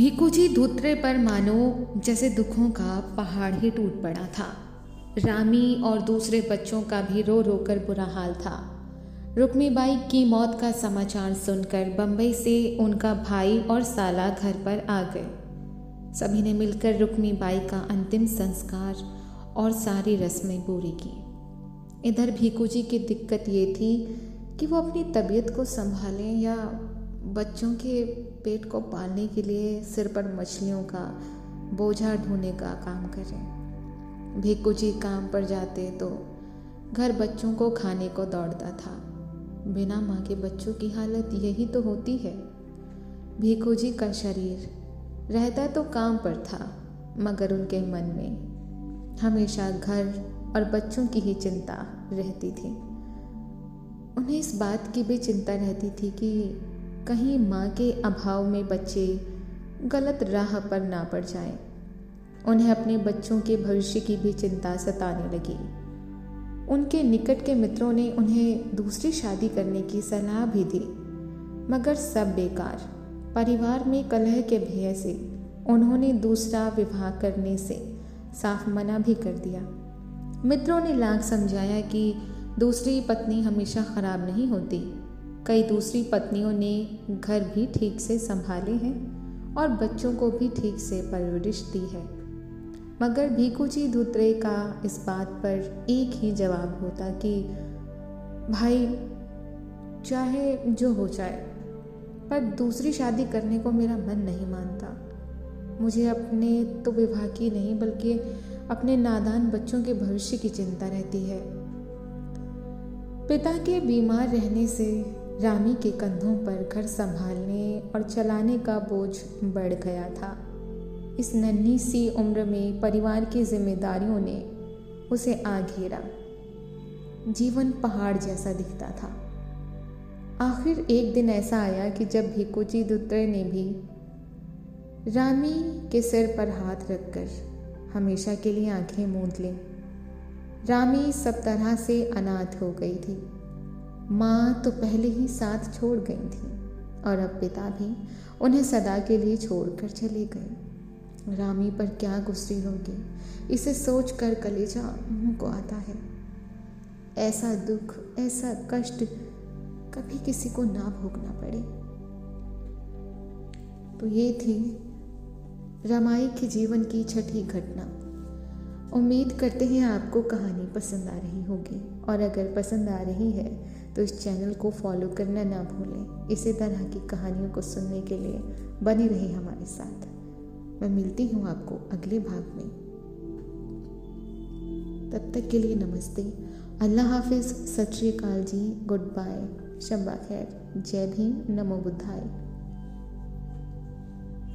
भीखूजी धुत्रे पर मानो जैसे दुखों का पहाड़ ही टूट पड़ा था। रामी और दूसरे बच्चों का भी रो रोकर बुरा हाल था। रुक्मी बाई की मौत का समाचार सुनकर बम्बई से उनका भाई और साला घर पर आ गए। सभी ने मिलकर रुक्मी बाई का अंतिम संस्कार और सारी रस्में पूरी की। इधर भीखूजी की दिक्कत ये थी कि वो अपनी तबीयत को संभालें या बच्चों के पेट को पालने के लिए सिर पर मछलियों का बोझा ढोने का काम करें। भीखूजी काम पर जाते तो घर बच्चों को खाने को दौड़ता था। बिना माँ के बच्चों की हालत यही तो होती है। भीखूजी का शरीर रहता तो काम पर था, मगर उनके मन में हमेशा घर और बच्चों की ही चिंता रहती थी। उन्हें इस बात की भी चिंता रहती थी कि कहीं माँ के अभाव में बच्चे गलत राह पर ना पड़ जाएं। उन्हें अपने बच्चों के भविष्य की भी चिंता सताने लगी। उनके निकट के मित्रों ने उन्हें दूसरी शादी करने की सलाह भी दी, मगर सब बेकार। परिवार में कलह के भय से उन्होंने दूसरा विवाह करने से साफ मना भी कर दिया। मित्रों ने लाख समझाया कि दूसरी पत्नी हमेशा खराब नहीं होती। कई दूसरी पत्नियों ने घर भी ठीक से संभाले हैं और बच्चों को भी ठीक से परवरिश दी है। मगर भीखूजी धुत्रे का इस बात पर एक ही जवाब होता कि भाई चाहे जो हो जाए, पर दूसरी शादी करने को मेरा मन नहीं मानता। मुझे अपने तो विवाह की नहीं बल्कि अपने नादान बच्चों के भविष्य की चिंता रहती है। पिता के बीमार रहने से रामी के कंधों पर घर संभालने और चलाने का बोझ बढ़ गया था। इस नन्ही सी उम्र में परिवार की जिम्मेदारियों ने उसे आ घेरा। जीवन पहाड़ जैसा दिखता था। आखिर एक दिन ऐसा आया कि जब भीखूजी धुत्रे ने भी रामी के सिर पर हाथ रखकर हमेशा के लिए आंखें मूंद ली। रामी सब तरह से अनाथ हो गई थी। माँ तो पहले ही साथ छोड़ गई थी और अब पिता भी उन्हें सदा के लिए छोड़कर चले गए। रामी पर क्या गुजरी होगी, इसे सोचकर कलेजा मुँह को आता है। ऐसा दुख, ऐसा कष्ट कभी किसी को ना भोगना पड़े। तो ये थी रामाई के जीवन की छठी घटना। उम्मीद करते हैं आपको कहानी पसंद आ रही होगी, और अगर पसंद आ रही है तो इस चैनल को फॉलो करना ना भूलें। इसी तरह की कहानियों को सुनने के लिए बने रहिए हमारे साथ। मैं मिलती हूँ आपको अगले भाग में। तब तक के लिए नमस्ते, अल्लाह हाफिज़, सत श्री अकाल जी, गुड बाय, शब्बा खैर, जय भीम, नमो बुद्धाय।